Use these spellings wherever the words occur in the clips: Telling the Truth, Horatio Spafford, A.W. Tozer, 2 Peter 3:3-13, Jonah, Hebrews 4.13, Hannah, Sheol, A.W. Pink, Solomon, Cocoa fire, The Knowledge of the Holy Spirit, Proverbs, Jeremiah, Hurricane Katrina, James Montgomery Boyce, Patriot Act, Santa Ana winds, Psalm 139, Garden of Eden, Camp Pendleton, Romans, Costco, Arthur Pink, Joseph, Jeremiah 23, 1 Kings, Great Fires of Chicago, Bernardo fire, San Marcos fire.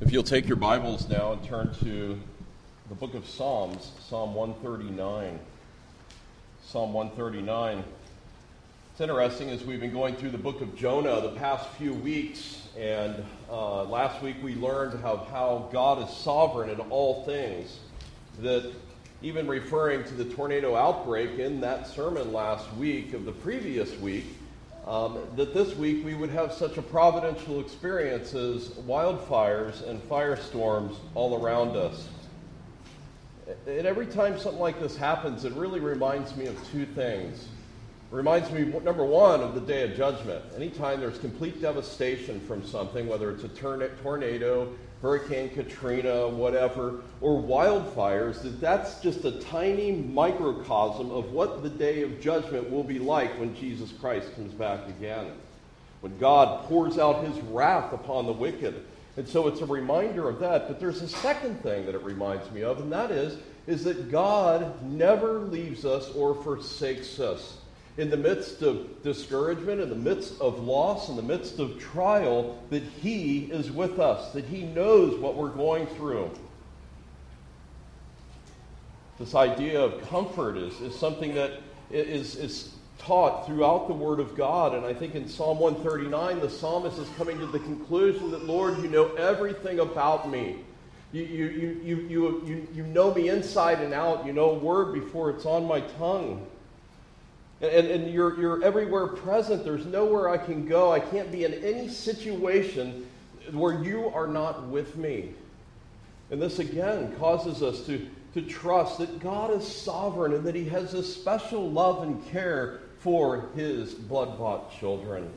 If you'll take your Bibles now and turn to the book of Psalms, Psalm 139. Psalm 139. It's interesting, as we've been going through the book of Jonah the past few weeks, and last week we learned how God is sovereign in all things, that even referring to the tornado outbreak in that sermon last week of the previous week, that this week we would have such a providential experience as wildfires and firestorms all around us. And every time something like this happens, it really reminds me of two things. It reminds me, number one, of the Day of Judgment. Anytime there's complete devastation from something, whether it's a tornado, Hurricane Katrina, whatever, or wildfires, that's just a tiny microcosm of what the Day of Judgment will be like when Jesus Christ comes back again, when God pours out his wrath upon the wicked. And so it's a reminder of that, but there's a second thing that it reminds me of, and that is that God never leaves us or forsakes us. In the midst of discouragement, in the midst of loss, in the midst of trial, that he is with us, that he knows what we're going through. This idea of comfort is something that is taught throughout the Word of God, and I think in Psalm 139, the psalmist is coming to the conclusion that, Lord, you know everything about me. You know me inside and out. You know a word before it's on my tongue. And you're everywhere present. There's nowhere I can go. I can't be in any situation where you are not with me. And this, again, causes us to trust that God is sovereign and that he has a special love and care for his blood-bought children.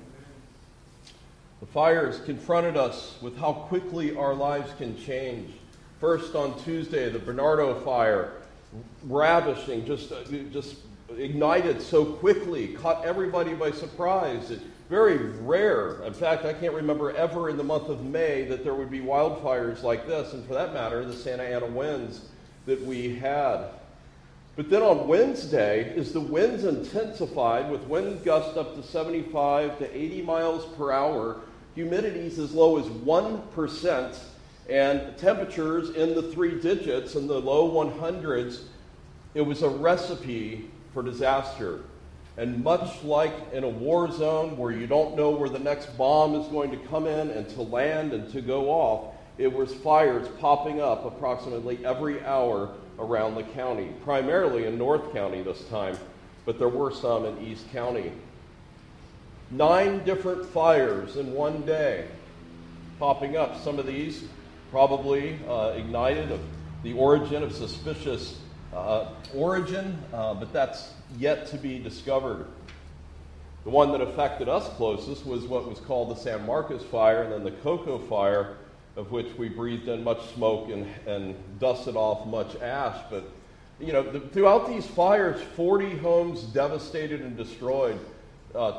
The fires confronted us with how quickly our lives can change. First, on Tuesday, the Bernardo fire, ravishing, just ignited so quickly, caught everybody by surprise. It's very rare. In fact, I can't remember ever in the month of May that there would be wildfires like this, and for that matter, the Santa Ana winds that we had. But then on Wednesday, as the winds intensified with wind gusts up to 75 to 80 miles per hour, humidity's as low as 1%, and temperatures in the three digits, in the low 100s, it was a recipe for disaster. And much like in a war zone where you don't know where the next bomb is going to come in and to land and to go off, it was fires popping up approximately every hour around the county, primarily in North County this time, but there were some in East County. 9 different fires in one day popping up. Some of these probably ignited of the origin of suspicious but that's yet to be discovered. The one that affected us closest was what was called the San Marcos fire, and then the Cocoa fire, of which we breathed in much smoke and dusted off much ash. But, you know, throughout these fires, 40 homes devastated and destroyed,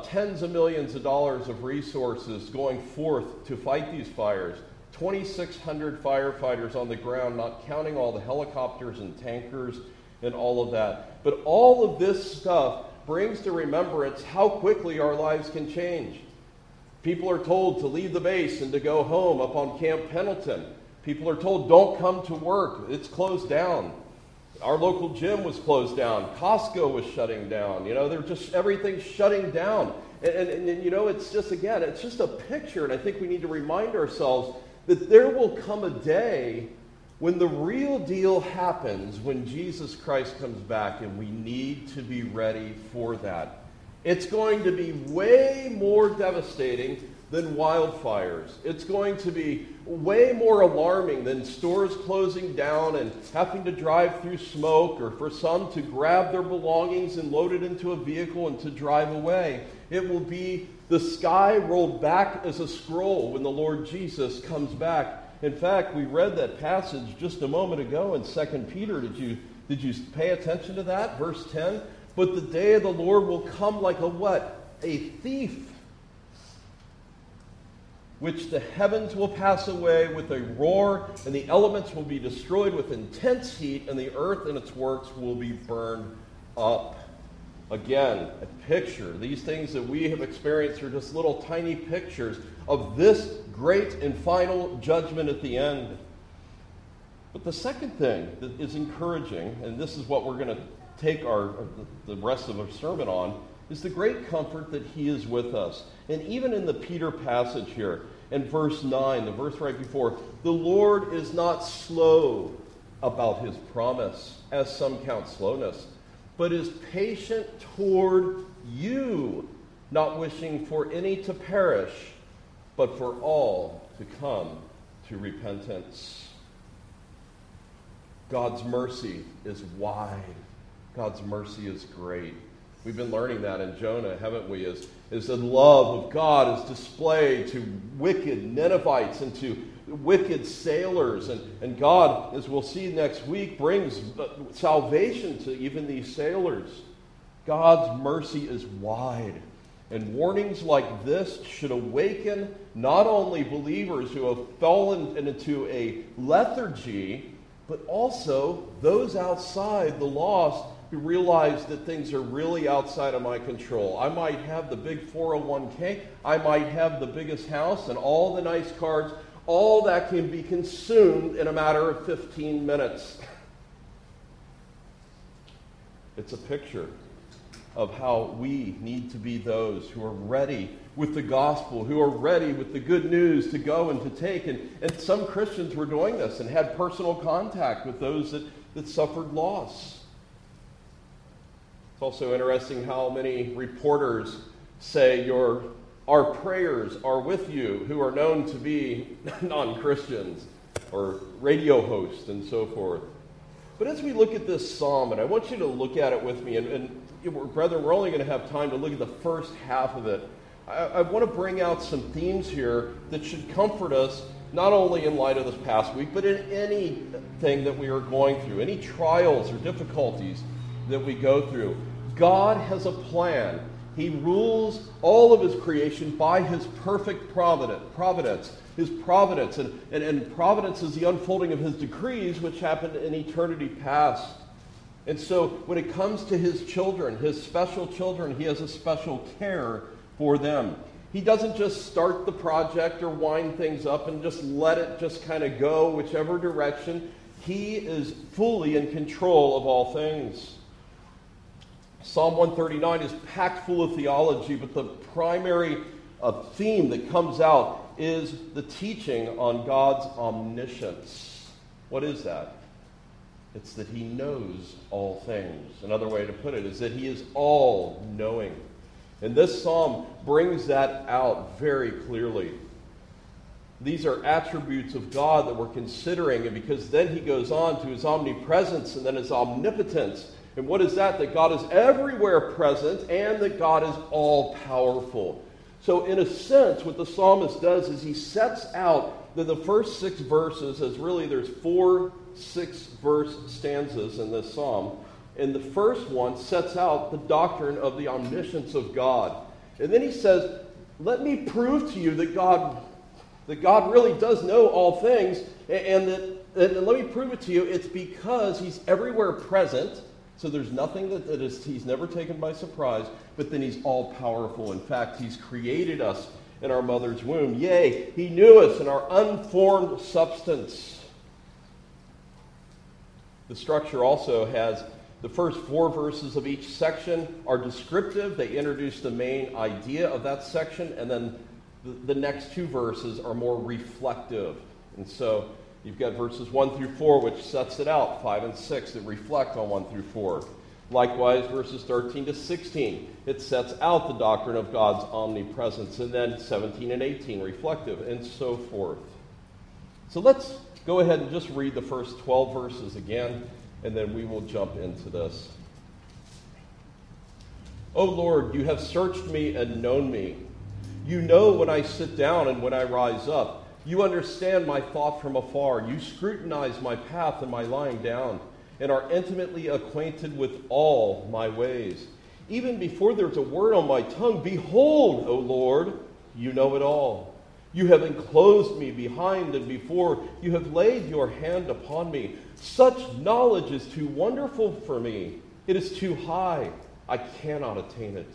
tens of millions of dollars of resources going forth to fight these fires. 2,600 firefighters on the ground, not counting all the helicopters and tankers and all of that. But all of this stuff brings to remembrance how quickly our lives can change. People are told to leave the base and to go home up on Camp Pendleton. People are told, don't come to work. It's closed down. Our local gym was closed down. Costco was shutting down. You know, they're just, everything's shutting down. And you know, it's just, again, it's just a picture. And I think we need to remind ourselves that there will come a day when the real deal happens, when Jesus Christ comes back, and we need to be ready for that. It's going to be way more devastating than wildfires. It's going to be way more alarming than stores closing down and having to drive through smoke, or for some to grab their belongings and load it into a vehicle and to drive away. It will be the sky rolled back as a scroll when the Lord Jesus comes back. In fact, we read that passage just a moment ago in 2 Peter. Did you pay attention to that? Verse 10, but the day of the Lord will come like a what? A thief, which the heavens will pass away with a roar, and the elements will be destroyed with intense heat, and the earth and its works will be burned up. Again, a picture. These things that we have experienced are just little tiny pictures of this great and final judgment at the end. But the second thing that is encouraging, and this is what we're going to take the rest of our sermon on, is the great comfort that he is with us. And even in the Peter passage here, in verse 9, the verse right before, the Lord is not slow about his promise, as some count slowness, but is patient toward you, not wishing for any to perish, but for all to come to repentance. God's mercy is wide. God's mercy is great. We've been learning that in Jonah, haven't we? Is the love of God is displayed to wicked Ninevites and to wicked sailors. And God, as we'll see next week, brings salvation to even these sailors. God's mercy is wide. And warnings like this should awaken not only believers who have fallen into a lethargy, but also those outside, the lost, who realize that things are really outside of my control. I might have the big 401k, I might have the biggest house and all the nice cars, all that can be consumed in a matter of 15 minutes. It's a picture of how we need to be those who are ready with the gospel, who are ready with the good news to go and to take. And some Christians were doing this and had personal contact with those that suffered loss. It's also interesting how many reporters say our prayers are with you, who are known to be non-Christians or radio hosts and so forth. But as we look at this psalm, and I want you to look at it with me, and brethren, we're only going to have time to look at the first half of it. I want to bring out some themes here that should comfort us, not only in light of this past week, but in anything that we are going through, any trials or difficulties that we go through. God has a plan. He rules all of his creation by his perfect providence. His providence. And providence is the unfolding of his decrees, which happened in eternity past. And so when it comes to his children, his special children, he has a special care for them. He doesn't just start the project or wind things up and just let it just kind of go whichever direction. He is fully in control of all things. Psalm 139 is packed full of theology, but the primary theme that comes out is the teaching on God's omniscience. What is that? It's that he knows all things. Another way to put it is that he is all-knowing. And this psalm brings that out very clearly. These are attributes of God that we're considering, and because then he goes on to his omnipresence and then his omnipotence. And what is that? That God is everywhere present and that God is all-powerful. So in a sense, what the psalmist does is he sets out the first six verses as really there's four six-verse stanzas in this psalm. And the first one sets out the doctrine of the omniscience of God. And then he says, let me prove to you that God really does know all things, and let me prove it to you, it's because he's everywhere present, so there's nothing that he's never taken by surprise, but then he's all-powerful. In fact, he's created us in our mother's womb. Yea, he knew us in our unformed substance. The structure also has the first four verses of each section are descriptive. They introduce the main idea of that section, and then the next two verses are more reflective. And so you've got verses 1 through 4, which sets it out, 5 and 6 that reflect on 1 through 4. Likewise, verses 13 to 16, it sets out the doctrine of God's omnipresence, and then 17 and 18, reflective, and so forth. So let's go ahead and just read the first 12 verses again, and then we will jump into this. O Lord, you have searched me and known me. You know when I sit down and when I rise up. You understand my thought from afar. You scrutinize my path and my lying down, and are intimately acquainted with all my ways. Even before there's a word on my tongue, behold, O Lord, you know it all. You have enclosed me behind and before. You have laid your hand upon me. Such knowledge is too wonderful for me. It is too high. I cannot attain it.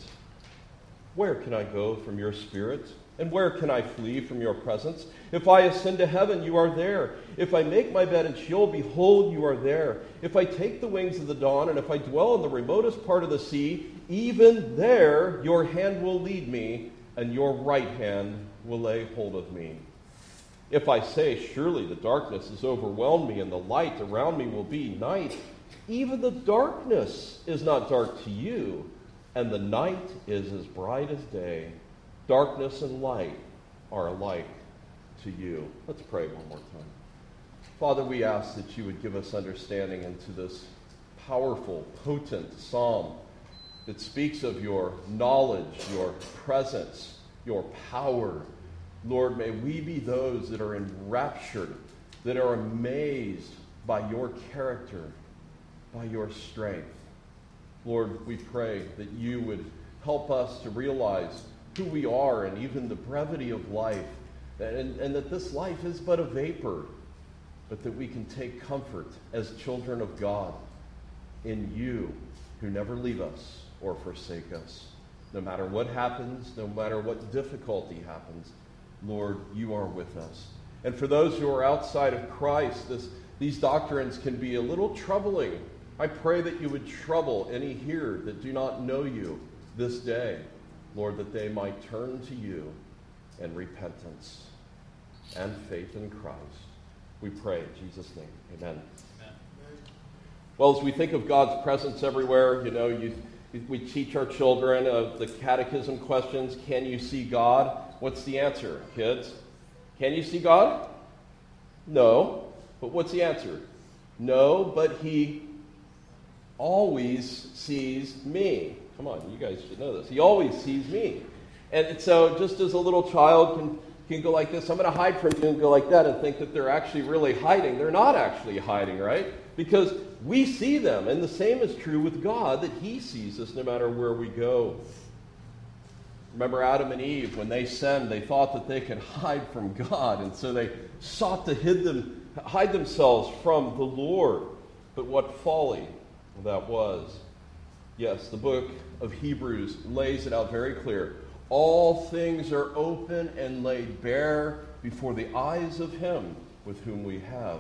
Where can I go from your spirit? And where can I flee from your presence? If I ascend to heaven, you are there. If I make my bed in Sheol, behold, you are there. If I take the wings of the dawn, and if I dwell in the remotest part of the sea, even there your hand will lead me, and your right hand will lay hold of me. If I say, surely the darkness has overwhelmed me, and the light around me will be night, even the darkness is not dark to you, and the night is as bright as day. Darkness and light are alike to you. Let's pray one more time. Father, we ask that you would give us understanding into this powerful, potent psalm that speaks of your knowledge, your presence, your power. Lord, may we be those that are enraptured, that are amazed by your character, by your strength. Lord, we pray that you would help us to realize who we are and even the brevity of life, and that this life is but a vapor, but that we can take comfort as children of God in you, who never leave us or forsake us. No matter what happens, no matter what difficulty happens, Lord, you are with us. And for those who are outside of Christ, these doctrines can be a little troubling. I pray that you would trouble any here that do not know you this day, Lord, that they might turn to you in repentance and faith in Christ. We pray in Jesus' name. Amen. Amen. Well, as we think of God's presence everywhere, you know, we teach our children of the catechism questions. Can you see God? What's the answer, kids? Can you see God? No. But what's the answer? No, but he always sees me. Come on, you guys should know this. He always sees me. And so just as a little child can go like this, I'm going to hide from you, and go like that and think that they're actually really hiding. They're not actually hiding, right? Because we see them. And the same is true with God, that he sees us no matter where we go. Remember Adam and Eve, when they sinned, they thought that they could hide from God. And so they sought to hide themselves from the Lord. But what folly that was. Yes, the book of Hebrews lays it out very clear. All things are open and laid bare before the eyes of him with whom we have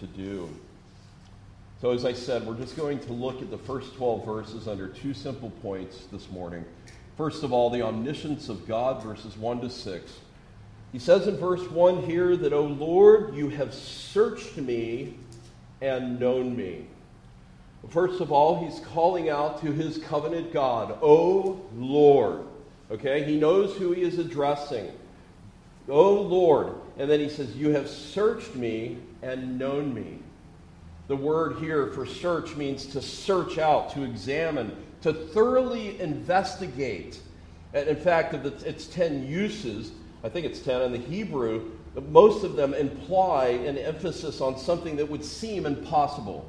to do. So as I said, we're just going to look at the first 12 verses under two simple points this morning. First of all, the omniscience of God, verses 1 to 6. He says in verse 1 here that, O Lord, you have searched me and known me. First of all, he's calling out to his covenant God, O Lord. Okay, he knows who he is addressing. O Lord. And then he says, you have searched me and known me. The word here for search means to search out, to examine, to thoroughly investigate. And in fact, of its 10 uses, I think it's 10 in the Hebrew, most of them imply an emphasis on something that would seem impossible.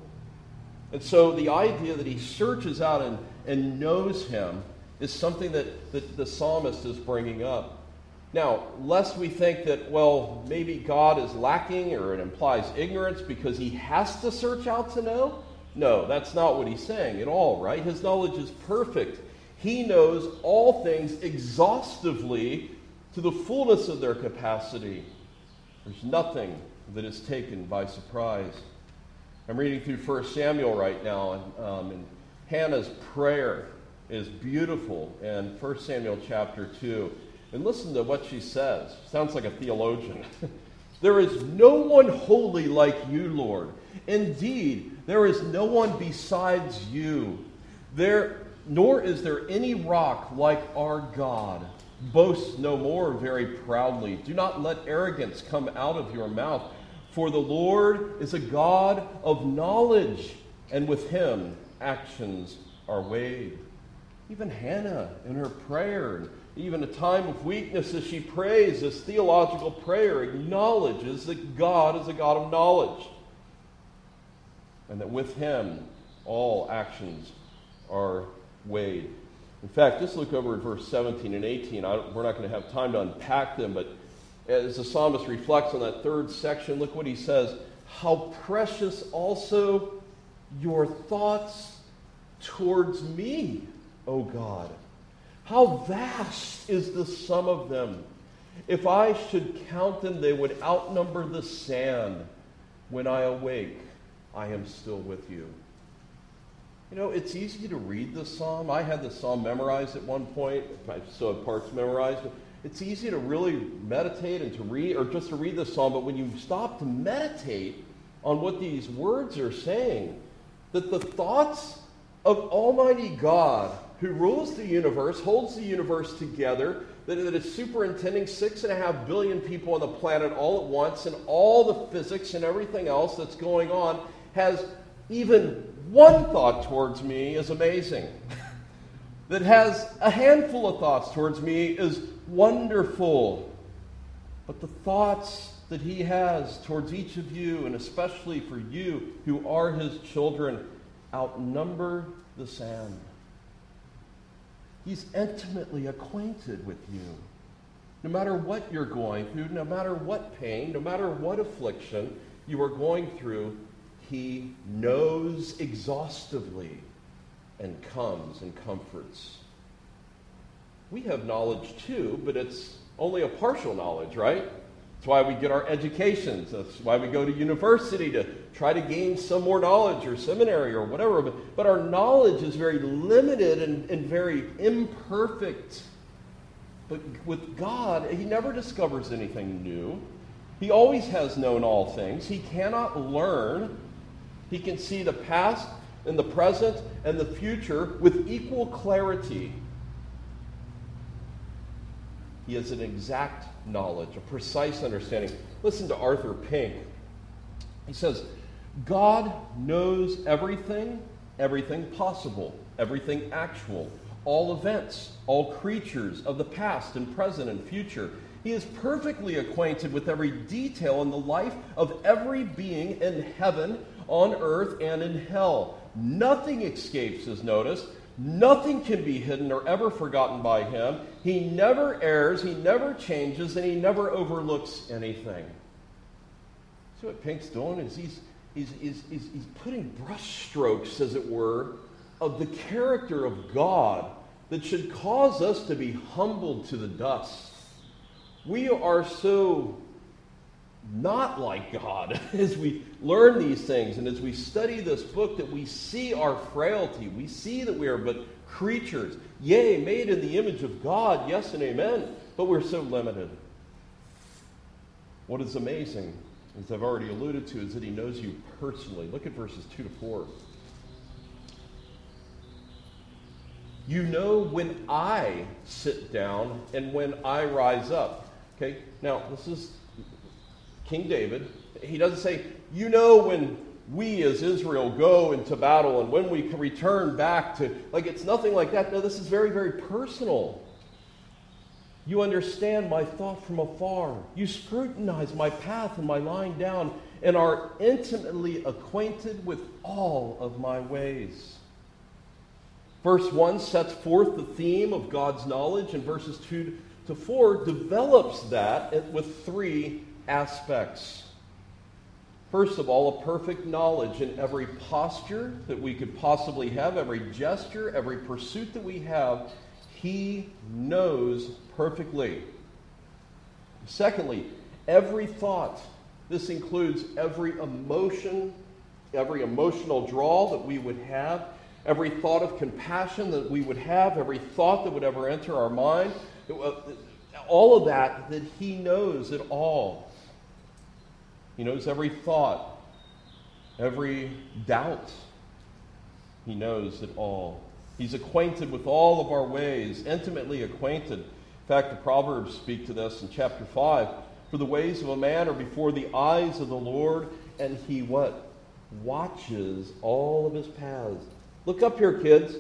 And so the idea that he searches out and knows him is something that the psalmist is bringing up. Now, lest we think that, well, maybe God is lacking or it implies ignorance because he has to search out to know. No, that's not what he's saying at all, right? His knowledge is perfect. He knows all things exhaustively to the fullness of their capacity. There's nothing that is taken by surprise. I'm reading through 1 Samuel right now, and Hannah's prayer is beautiful in 1 Samuel chapter 2. And listen to what she says. Sounds like a theologian. There is no one holy like you, Lord. Indeed, there is no one besides you. Nor is there any rock like our God. Boast no more very proudly. Do not let arrogance come out of your mouth. For the Lord is a God of knowledge, and with him actions are weighed. Even Hannah in her prayer, even a time of weakness as she prays, this theological prayer acknowledges that God is a God of knowledge, and that with him all actions are weighed. In fact, just look over at verse 17 and 18. We're not going to have time to unpack them, but as the psalmist reflects on that third section, look what he says. How precious also your thoughts towards me O God. How vast is the sum of them! If I should count them, they would outnumber the sand. When I awake, I am still with you. You know, it's easy to read this psalm. I had the psalm memorized at one point. I still have parts memorized. It's easy to really meditate and to read, or just to read this psalm, but when you stop to meditate on what these words are saying, that the thoughts of Almighty God, who rules the universe, holds the universe together, that is superintending 6.5 billion people on the planet all at once, and all the physics and everything else that's going on, has even one thought towards me is amazing. That has a handful of thoughts towards me is wonderful. But the thoughts that he has towards each of you, and especially for you who are his children, outnumber the sand. He's intimately acquainted with you. No matter what you're going through, no matter what pain, no matter what affliction you are going through, he knows exhaustively and comes and comforts. We have knowledge too, but it's only a partial knowledge, right? That's why we get our educations. That's why we go to university, to try to gain some more knowledge, or seminary or whatever. But our knowledge is very limited and very imperfect. But with God, he never discovers anything new. He always has known all things. He cannot learn. He can see the past and the present and the future with equal clarity. He has an exact knowledge, a precise understanding. Listen to Arthur Pink. He says, God knows everything, everything possible, everything actual, all events, all creatures of the past and present and future. He is perfectly acquainted with every detail in the life of every being in heaven, on earth, and in hell. Nothing escapes his notice. Nothing can be hidden or ever forgotten by him. He never errs, he never changes, and he never overlooks anything. See what Pink's doing is he's putting brush strokes, as it were, of the character of God that should cause us to be humbled to the dust. We are so not like God as we learn these things and as we study this book, that we see our frailty. We see that we are but creatures, yea, made in the image of God, yes and amen, but we're so limited. What is amazing, as I've already alluded to, is that he knows you personally. Look at verses 2 to 4. You know when I sit down and when I rise up. Okay, now this is King David. He doesn't say, you know when we as Israel go into battle and when we can return back to, like, it's nothing like that. No, this is very, very personal. You understand my thought from afar. You scrutinize my path and my lying down, and are intimately acquainted with all of my ways. Verse 1 sets forth the theme of God's knowledge, and verses 2 to 4 develops that with three aspects. First of all, a perfect knowledge in every posture that we could possibly have, every gesture, every pursuit that we have, he knows perfectly. Secondly, every thought. This includes every emotion, every emotional draw that we would have, every thought of compassion that we would have, every thought that would ever enter our mind, all of that he knows it all. He knows every thought, every doubt. He knows it all. He's acquainted with all of our ways, intimately acquainted. In fact, the Proverbs speak to this in chapter 5. For the ways of a man are before the eyes of the Lord, and he what? Watches all of his paths. Look up here, kids.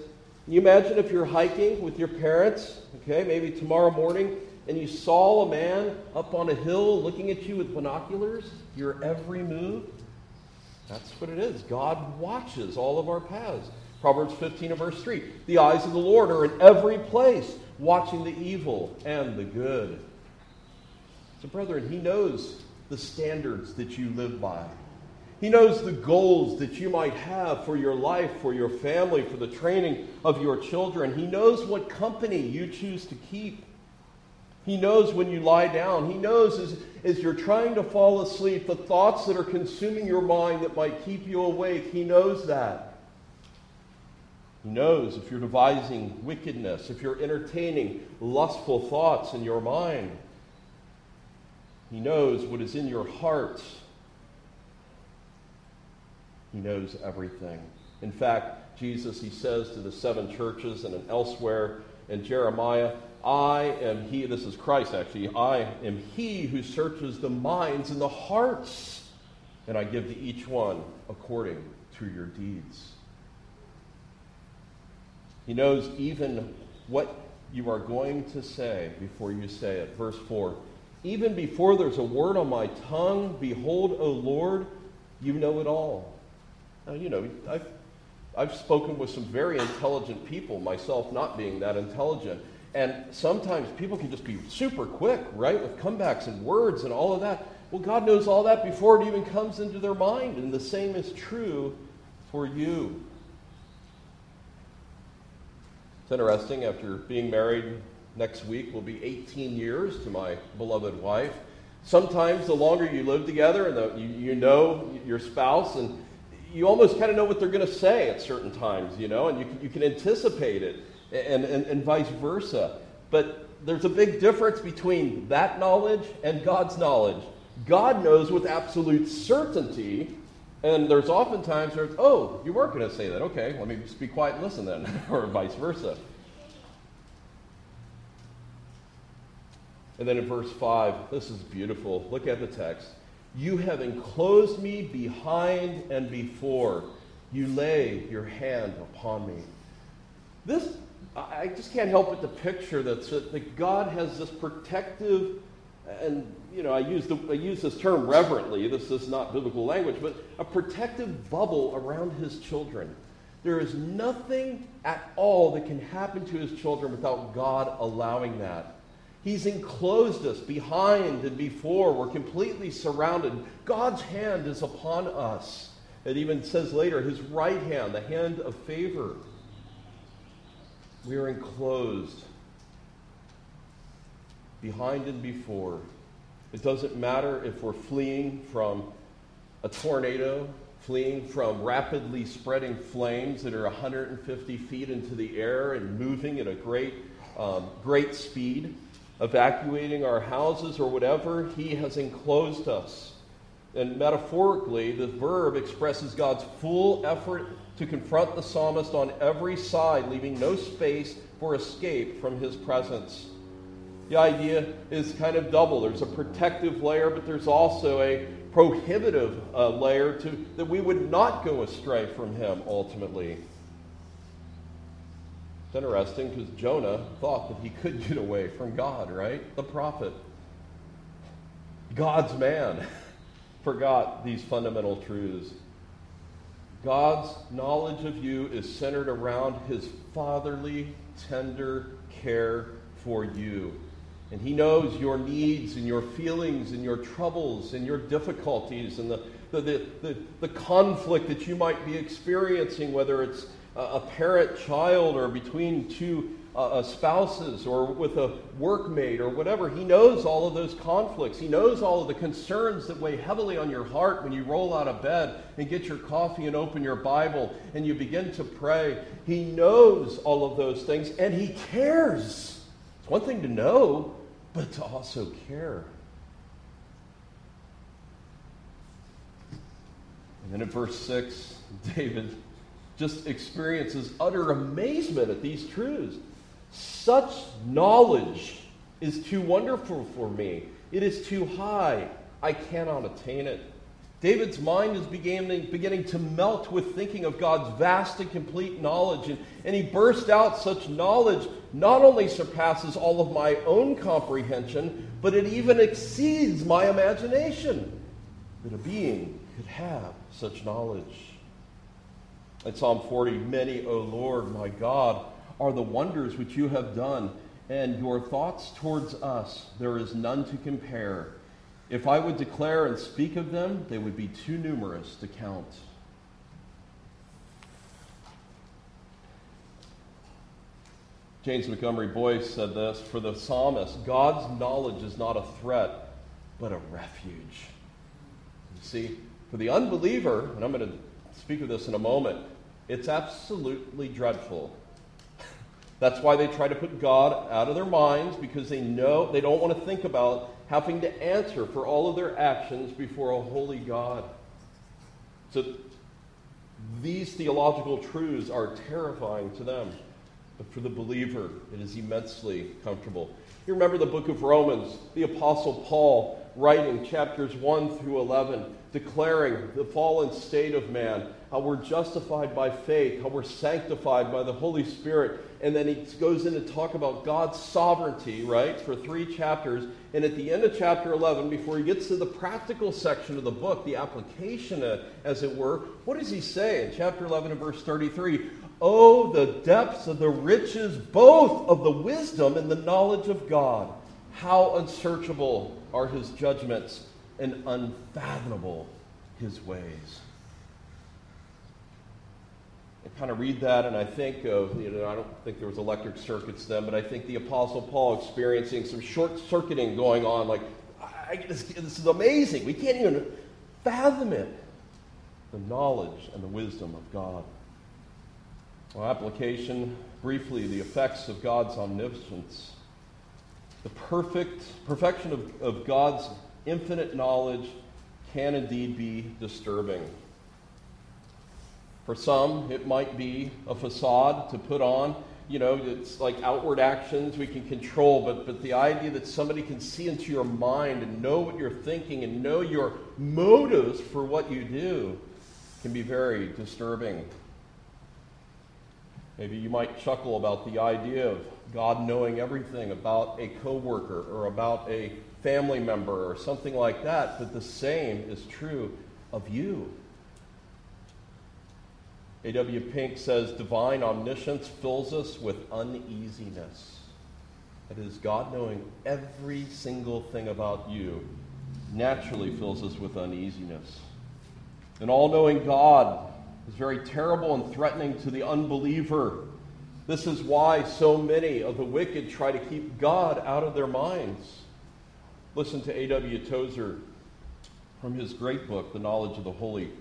Can you imagine if you're hiking with your parents, okay, maybe tomorrow morning, and you saw a man up on a hill looking at you with binoculars, your every move? That's what it is. God watches all of our paths. Proverbs 15 and verse 3. The eyes of the Lord are in every place, watching the evil and the good. So, brethren, he knows the standards that you live by. He knows the goals that you might have for your life, for your family, for the training of your children. He knows what company you choose to keep. He knows when you lie down. He knows as you're trying to fall asleep, the thoughts that are consuming your mind that might keep you awake. He knows that. He knows if you're devising wickedness, if you're entertaining lustful thoughts in your mind. He knows what is in your heart. He knows everything. In fact, Jesus, he says to the seven churches and elsewhere in Jeremiah, I am he, this is Christ actually, I am he who searches the minds and the hearts, and I give to each one according to your deeds. He knows even what you are going to say before you say it. Verse 4, even before there's a word on my tongue, behold, O Lord, you know it all. Now, you know, I've spoken with some very intelligent people, myself not being that intelligent. And sometimes people can just be super quick, right, with comebacks and words and all of that. Well, God knows all that before it even comes into their mind. And the same is true for you. It's interesting, after being married next week will be 18 years to my beloved wife. Sometimes the longer you live together and you know your spouse, and you almost kind of know what they're going to say at certain times, you know, and you can anticipate it, and vice versa. But there's a big difference between that knowledge and God's knowledge. God knows with absolute certainty, and there's often times where it's, oh, you weren't going to say that. Okay, let me just be quiet and listen then, or vice versa. And then in verse 5, this is beautiful. Look at the text. You have enclosed me behind and before. You lay your hand upon me. This, I just can't help but to picture that God has this protective, and you know, I use this term reverently. This is not biblical language, but a protective bubble around his children. There is nothing at all that can happen to his children without God allowing that. He's enclosed us behind and before. We're completely surrounded. God's hand is upon us. It even says later, his right hand, the hand of favor. We are enclosed behind and before. It doesn't matter if we're fleeing from a tornado, fleeing from rapidly spreading flames that are 150 feet into the air and moving at a great speed, evacuating our houses or whatever. He has enclosed us. And metaphorically, the verb expresses God's full effort to confront the psalmist on every side, leaving no space for escape from his presence. The idea is kind of double. There's a protective layer, but there's also a prohibitive layer that we would not go astray from him ultimately. It's interesting because Jonah thought that he could get away from God, right? The prophet, God's man, forgot these fundamental truths. God's knowledge of you is centered around his fatherly, tender care for you. And he knows your needs and your feelings and your troubles and your difficulties and the conflict that you might be experiencing, whether it's a parent-child or between two spouses or with a workmate or whatever. He knows all of those conflicts. He knows all of the concerns that weigh heavily on your heart when you roll out of bed and get your coffee and open your Bible and you begin to pray. He knows all of those things, and he cares. It's one thing to know, but to also care. And then in verse 6, David just experiences utter amazement at these truths. Such knowledge is too wonderful for me. It is too high. I cannot attain it. David's mind is beginning to melt with thinking of God's vast and complete knowledge. And he burst out, such knowledge not only surpasses all of my own comprehension, but it even exceeds my imagination that a being could have such knowledge. In Psalm 40, many, O Lord, my God, are the wonders which you have done, and your thoughts towards us, there is none to compare. If I would declare and speak of them, they would be too numerous to count. James Montgomery Boyce said this, for the psalmist, God's knowledge is not a threat, but a refuge. You see, for the unbeliever, and I'm going to speak of this in a moment, it's absolutely dreadful. That's why they try to put God out of their minds, because they know they don't want to think about having to answer for all of their actions before a holy God. So these theological truths are terrifying to them. But for the believer, it is immensely comfortable. You remember the book of Romans, the Apostle Paul writing chapters 1 through 11, declaring the fallen state of man, how we're justified by faith, how we're sanctified by the Holy Spirit. And then he goes in to talk about God's sovereignty, right, for 3 chapters. And at the end of chapter 11, before he gets to the practical section of the book, the application, as it were, what does he say in chapter 11 and verse 33? Oh, the depths of the riches, both of the wisdom and the knowledge of God. How unsearchable are his judgments and unfathomable his ways. I kind of read that and I think of, I don't think there was electric circuits then, but I think the Apostle Paul experiencing some short-circuiting going on, like, this is amazing. We can't even fathom it. The knowledge and the wisdom of God. Well, application, briefly, the effects of God's omniscience. The perfection of God's infinite knowledge can indeed be disturbing. For some, it might be a facade to put on. It's like outward actions we can control, but the idea that somebody can see into your mind and know what you're thinking and know your motives for what you do can be very disturbing. Maybe you might chuckle about the idea of God knowing everything about a coworker or about a family member or something like that, but the same is true of you. A.W. Pink says, divine omniscience fills us with uneasiness. That is, God knowing every single thing about you naturally fills us with uneasiness. An all-knowing God is very terrible and threatening to the unbeliever. This is why so many of the wicked try to keep God out of their minds. Listen to A.W. Tozer from his great book, The Knowledge of the Holy Spirit.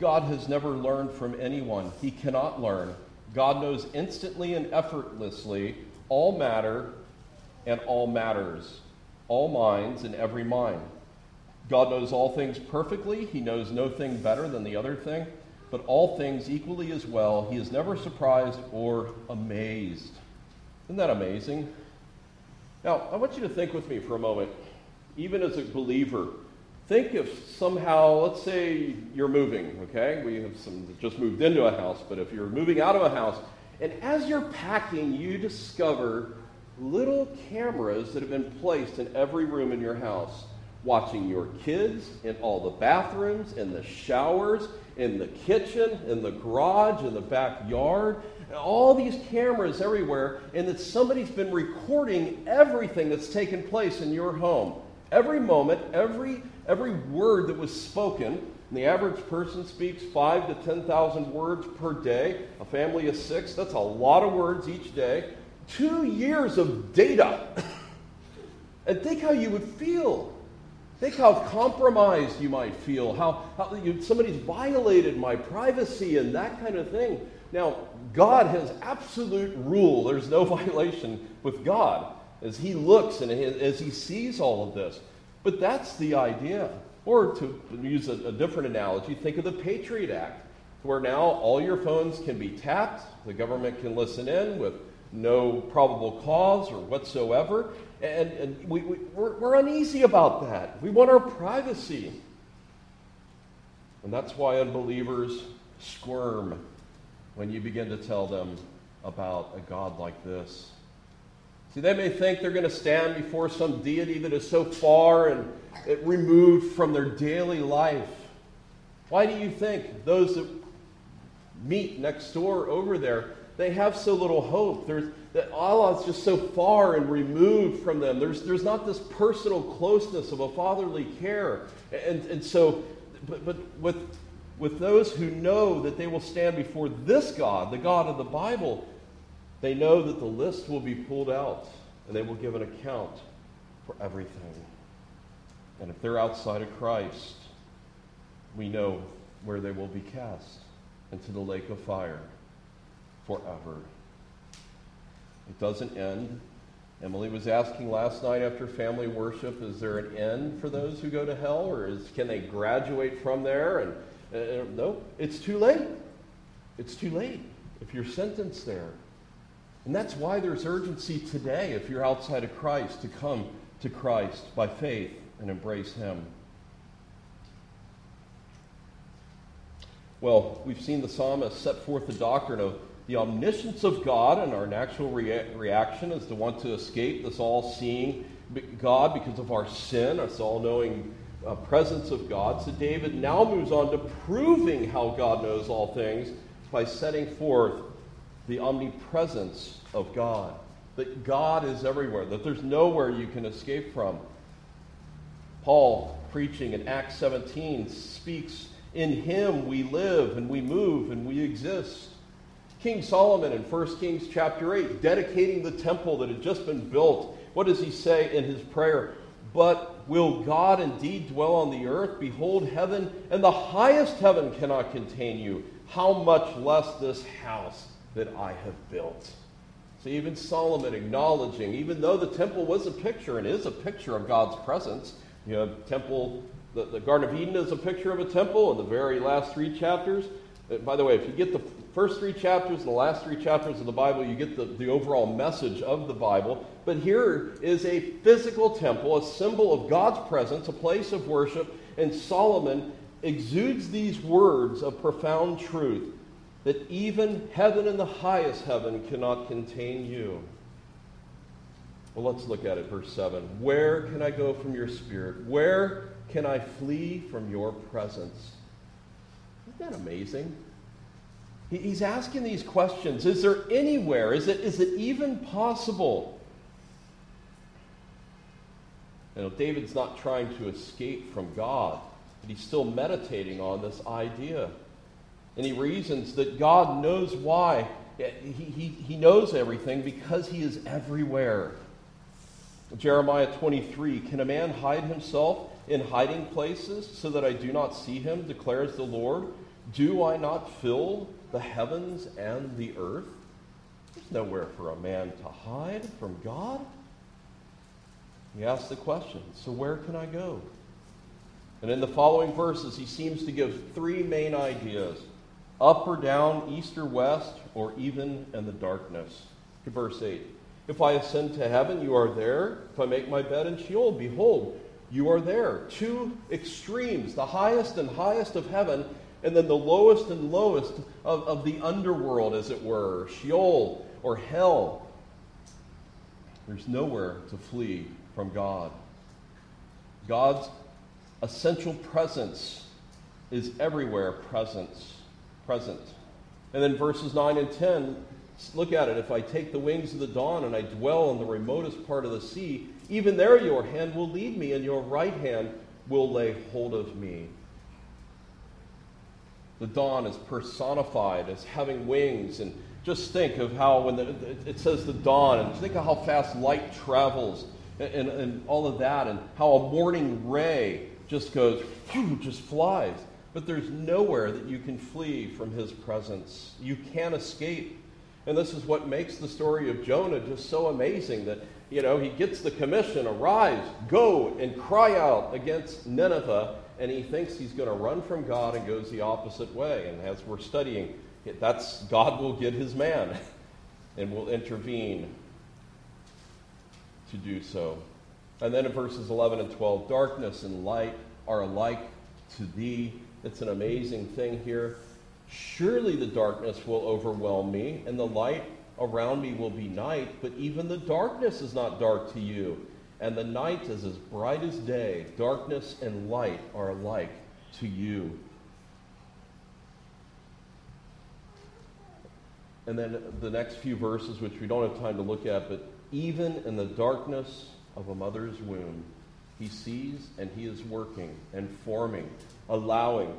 God has never learned from anyone. He cannot learn. God knows instantly and effortlessly all matter and all matters, all minds and every mind. God knows all things perfectly. He knows no thing better than the other thing, but all things equally as well. He is never surprised or amazed. Isn't that amazing? Now, I want you to think with me for a moment, even as a believer. Think if somehow, let's say you're moving, okay? We have some that just moved into a house, but if you're moving out of a house, and as you're packing, you discover little cameras that have been placed in every room in your house, watching your kids in all the bathrooms, in the showers, in the kitchen, in the garage, in the backyard, all these cameras everywhere, and that somebody's been recording everything that's taken place in your home. Every moment, every word that was spoken, and the average person speaks 5 to 10,000 words per day. A family of 6, that's a lot of words each day. 2 years of data. And think how you would feel. Think how compromised you might feel, how somebody's violated my privacy and that kind of thing. Now, God has absolute rule. There's no violation with God as he looks and as he sees all of this. But that's the idea. Or to use a different analogy, think of the Patriot Act, where now all your phones can be tapped, the government can listen in with no probable cause or whatsoever, and we're uneasy about that. We want our privacy. And that's why unbelievers squirm when you begin to tell them about a God like this. See, they may think they're going to stand before some deity that is so far and removed from their daily life. Why do you think those that meet next door over there they have so little hope. That Allah is just so far and removed from them. There's not this personal closeness of a fatherly care. And so, with those who know that they will stand before this God, the God of the Bible, they know that the list will be pulled out and they will give an account for everything. And if they're outside of Christ, we know where they will be cast, into the lake of fire forever. It doesn't end. Emily was asking last night after family worship, is there an end for those who go to hell, or can they graduate from there? And no, it's too late. It's too late if you're sentenced there. And that's why there's urgency today, if you're outside of Christ, to come to Christ by faith and embrace Him. Well, we've seen the psalmist set forth the doctrine of the omniscience of God, and our natural reaction is to want to escape this all-seeing God because of our sin, this all-knowing presence of God. So David now moves on to proving how God knows all things by setting forth the omnipresence of God, that God is everywhere, that there's nowhere you can escape from. Paul, preaching in Acts 17, speaks, in Him we live and we move and we exist. King Solomon in 1 Kings chapter 8, dedicating the temple that had just been built, what does he say in his prayer? But will God indeed dwell on the earth? Behold, heaven and the highest heaven cannot contain you. How much less this house that I have built. So even Solomon acknowledging, even though the temple was a picture and is a picture of God's presence, you know, the Garden of Eden is a picture of a temple in the very last three chapters. By the way, if you get the first three chapters and the last three chapters of the Bible, you get the overall message of the Bible. But here is a physical temple, a symbol of God's presence, a place of worship. And Solomon exudes these words of profound truth, that even heaven and the highest heaven cannot contain you. Well, let's look at it, verse 7. Where can I go from your spirit? Where can I flee from your presence? Isn't that amazing? He's asking these questions. Is there anywhere? Is it even possible? You know, David's not trying to escape from God, but he's still meditating on this idea. And he reasons that God knows why. He knows everything because He is everywhere. Jeremiah 23, can a man hide himself in hiding places so that I do not see him, declares the Lord? Do I not fill the heavens and the earth? There's nowhere for a man to hide from God. He asks the question, so where can I go? And in the following verses, he seems to give three main ideas: up or down, east or west, or even in the darkness. To verse 8. If I ascend to heaven, you are there. If I make my bed in Sheol, behold, you are there. Two extremes, the highest and highest of heaven, and then the lowest and lowest of the underworld, as it were, Sheol or hell. There's nowhere to flee from God. God's essential presence is everywhere present. And then verses 9 and 10, look at it. If I take the wings of the dawn and I dwell in the remotest part of the sea, even there your hand will lead me and your right hand will lay hold of me. The dawn is personified as having wings. And just think of how when it says the dawn, and think of how fast light travels and all of that, and how a morning ray just goes, just flies. But there's nowhere that you can flee from His presence. You can't escape. And this is what makes the story of Jonah just so amazing, that, you know, he gets the commission, arise, go and cry out against Nineveh, and he thinks he's going to run from God and goes the opposite way. And as we're studying, that's God will get his man and will intervene to do so. And then in verses 11 and 12, darkness and light are alike to thee. It's an amazing thing here. Surely the darkness will overwhelm me, and the light around me will be night, but even the darkness is not dark to you, and the night is as bright as day. Darkness and light are alike to you. And then the next few verses, which we don't have time to look at, but even in the darkness of a mother's womb, he sees and he is working and forming, allowing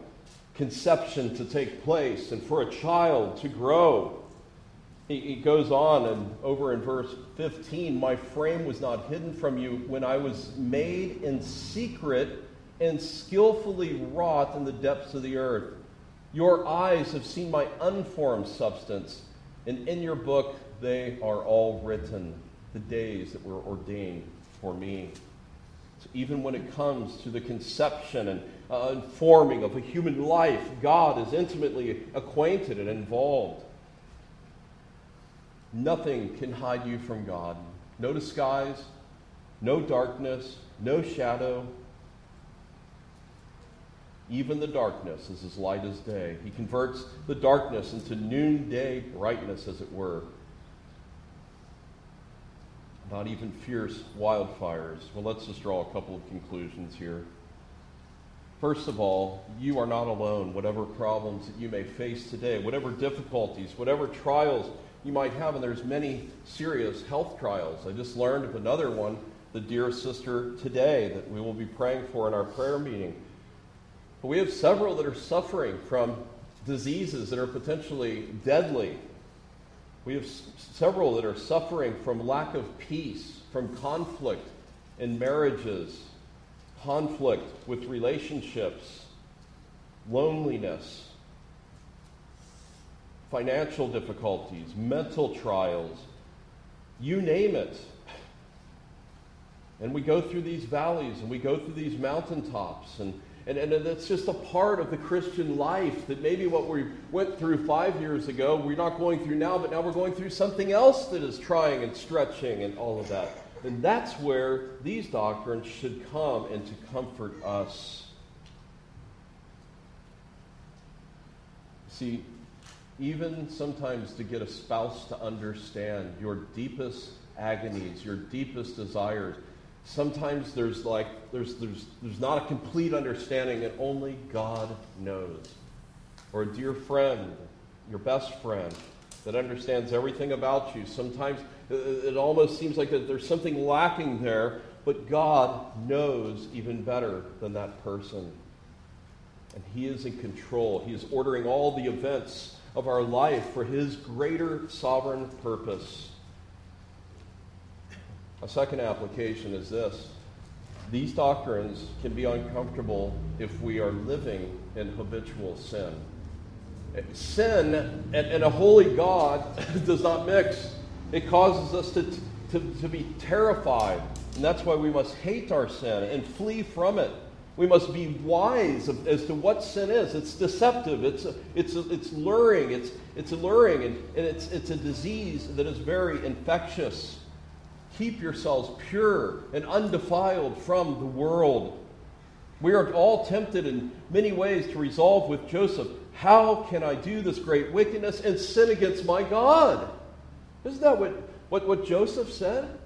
conception to take place and for a child to grow. He goes on and over in verse 15, my frame was not hidden from you when I was made in secret and skillfully wrought in the depths of the earth. Your eyes have seen my unformed substance, and in your book they are all written, the days that were ordained for me. So even when it comes to the conception and forming of a human life, God is intimately acquainted and involved. Nothing can hide you from God. No disguise, no darkness, no shadow. Even the darkness is as light as day. He converts the darkness into noonday brightness, as it were. Not even fierce wildfires. Well, let's just draw a couple of conclusions here. First of all, you are not alone. Whatever problems that you may face today, whatever difficulties, whatever trials you might have, and there's many serious health trials. I just learned of another one, the dear sister today, that we will be praying for in our prayer meeting. But we have several that are suffering from diseases that are potentially deadly. We have several that are suffering from lack of peace, from conflict in marriages, conflict with relationships, loneliness, financial difficulties, mental trials, you name it. And we go through these valleys and we go through these mountaintops, and that's just a part of the Christian life, that maybe what we went through 5 years ago, we're not going through now, but now we're going through something else that is trying and stretching and all of that. And that's where these doctrines should come and to comfort us. See, even sometimes to get a spouse to understand your deepest agonies, your deepest desires, sometimes there's not a complete understanding, and only God knows. Or a dear friend, your best friend, that understands everything about you. Sometimes it almost seems like that there's something lacking there, but God knows even better than that person. And he is in control. He is ordering all the events of our life for his greater sovereign purpose. A second application is this. These doctrines can be uncomfortable if we are living in habitual sin. Sin and a holy God does not mix. It causes us to be terrified, and that's why we must hate our sin and flee from it. We must be wise as to what sin is. It's deceptive. It's luring. It's alluring, and it's a disease that is very infectious. Keep yourselves pure and undefiled from the world. We are all tempted in many ways to resolve with Joseph, how can I do this great wickedness and sin against my God? Isn't that what Joseph said?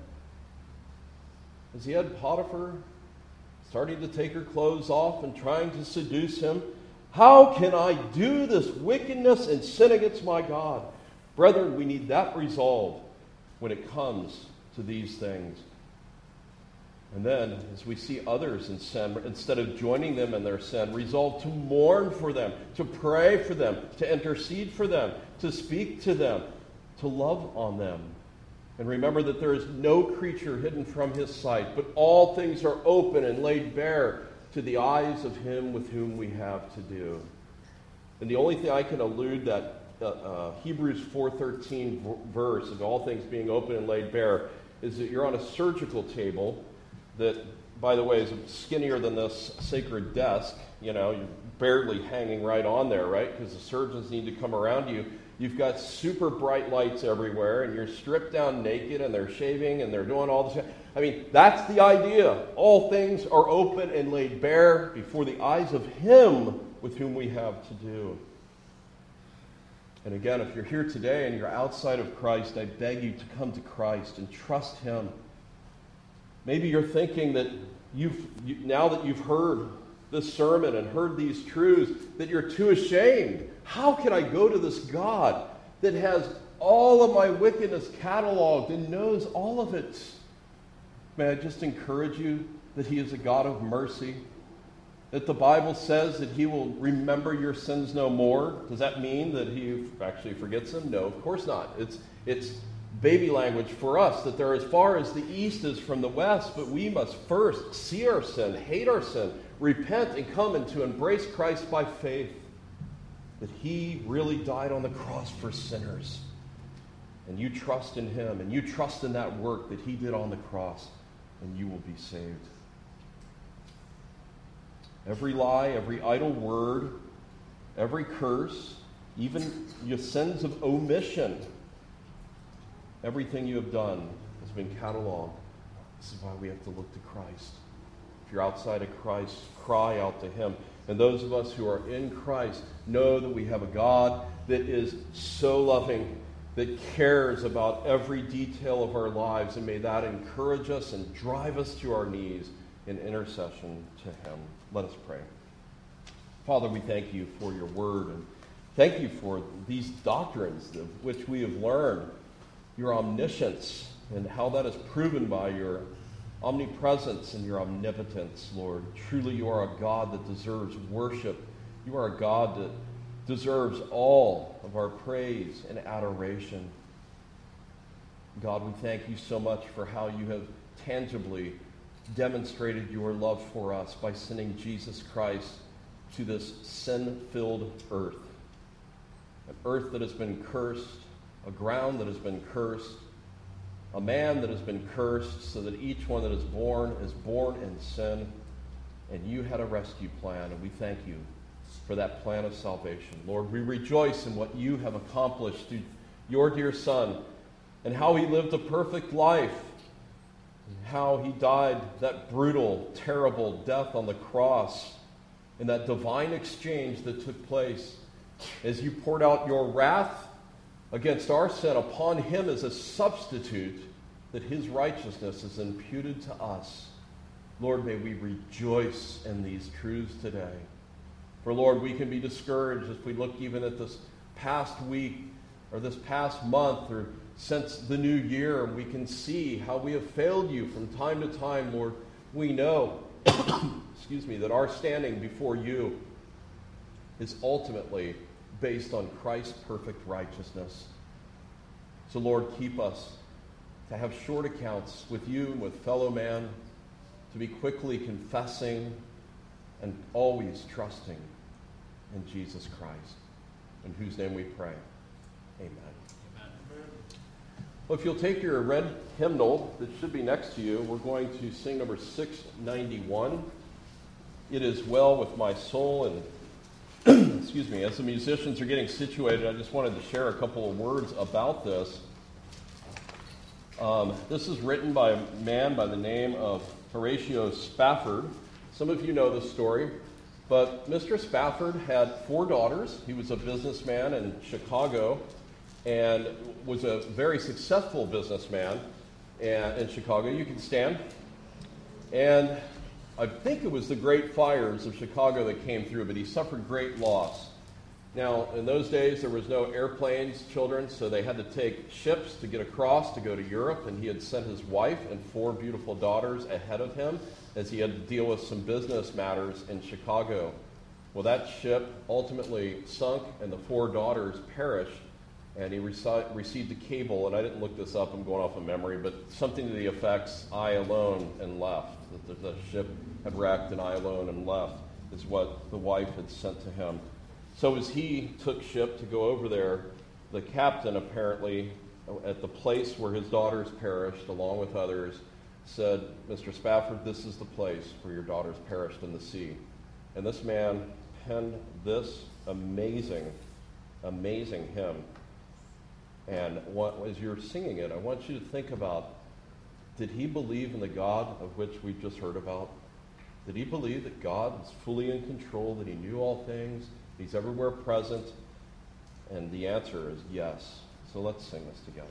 As he had Potiphar starting to take her clothes off and trying to seduce him, how can I do this wickedness and sin against my God? Brethren, we need that resolve when it comes to these things. And then, as we see others in sin, instead of joining them in their sin, resolve to mourn for them, to pray for them, to intercede for them, to speak to them, to love on them. And remember that there is no creature hidden from his sight, but all things are open and laid bare to the eyes of him with whom we have to do. And the only thing I can allude that Hebrews 4.13 verse of all things being open and laid bare is that you're on a surgical table that, by the way, is skinnier than this sacred desk. You know, you're barely hanging right on there, right? Because the surgeons need to come around you. You've got super bright lights everywhere, and you're stripped down naked, and they're shaving, and they're doing all this. I mean, that's the idea. All things are open and laid bare before the eyes of him with whom we have to do. And again, if you're here today and you're outside of Christ, I beg you to come to Christ and trust him. Maybe you're thinking that now that you've heard this sermon and heard these truths, that you're too ashamed. How can I go to this God that has all of my wickedness cataloged and knows all of it. May I just encourage you that he is a God of mercy, that the Bible says that he will remember your sins no more. Does that mean that he actually forgets them? No, of course not. It's baby language for us, that they're as far as the east is from the west, but we must first see our sin, hate our sin, repent, and come and to embrace Christ by faith, that he really died on the cross for sinners. And you trust in him, and you trust in that work that he did on the cross, and you will be saved. Every lie, every idle word, every curse, even your sins of omission, everything you have done has been cataloged. This is why we have to look to Christ. If you're outside of Christ, cry out to him. And those of us who are in Christ know that we have a God that is so loving, that cares about every detail of our lives, and may that encourage us and drive us to our knees in intercession to him. Let us pray. Father, we thank you for your word, and thank you for these doctrines of which we have learned, your omniscience, and how that is proven by your omnipresence and your omnipotence, Lord. Truly, you are a God that deserves worship. You are a God that deserves all of our praise and adoration. God, we thank you so much for how you have tangibly demonstrated your love for us by sending Jesus Christ to this sin-filled earth, an earth that has been cursed, a ground that has been cursed, a man that has been cursed, so that each one that is born in sin. And you had a rescue plan, and we thank you for that plan of salvation. Lord, we rejoice in what you have accomplished through your dear Son, and how he lived a perfect life, and how he died that brutal, terrible death on the cross, and that divine exchange that took place as you poured out your wrath against our sin upon him as a substitute, that his righteousness is imputed to us. Lord, may we rejoice in these truths today. For, Lord, we can be discouraged if we look even at this past week or this past month or since the new year, and we can see how we have failed you from time to time, Lord. We know, that our standing before you is ultimately based on Christ's perfect righteousness. So, Lord, keep us to have short accounts with you and with fellow man, to be quickly confessing and always trusting in Jesus Christ, in whose name we pray. Amen. Amen. Well, if you'll take your red hymnal that should be next to you, we're going to sing number 691. It is well with my soul. And as the musicians are getting situated, I just wanted to share a couple of words about this. This is written by a man by the name of Horatio Spafford. Some of you know this story, but Mr. Spafford had 4 daughters. He was a businessman in Chicago, and was a very successful businessman in Chicago. You can stand. And I think it was the Great Fires of Chicago that came through, but he suffered great loss. Now, in those days, there was no airplanes, children, so they had to take ships to get across to go to Europe, and he had sent his wife and 4 beautiful daughters ahead of him as he had to deal with some business matters in Chicago. Well, that ship ultimately sunk, and the 4 daughters perished, and he received a cable, and I didn't look this up, I'm going off of memory, but something to the effects, I alone and left. That the ship had wrecked and I alone am left, is what the wife had sent to him. So as he took ship to go over there, the captain apparently, at the place where his daughters perished, along with others, said, Mr. Spafford, this is the place where your daughters perished in the sea. And this man penned this amazing, amazing hymn. And as you're singing it, I want you to think about, did he believe in the God of which we've just heard about? Did he believe that God was fully in control, that he knew all things, he's everywhere present? And the answer is yes. So let's sing this together.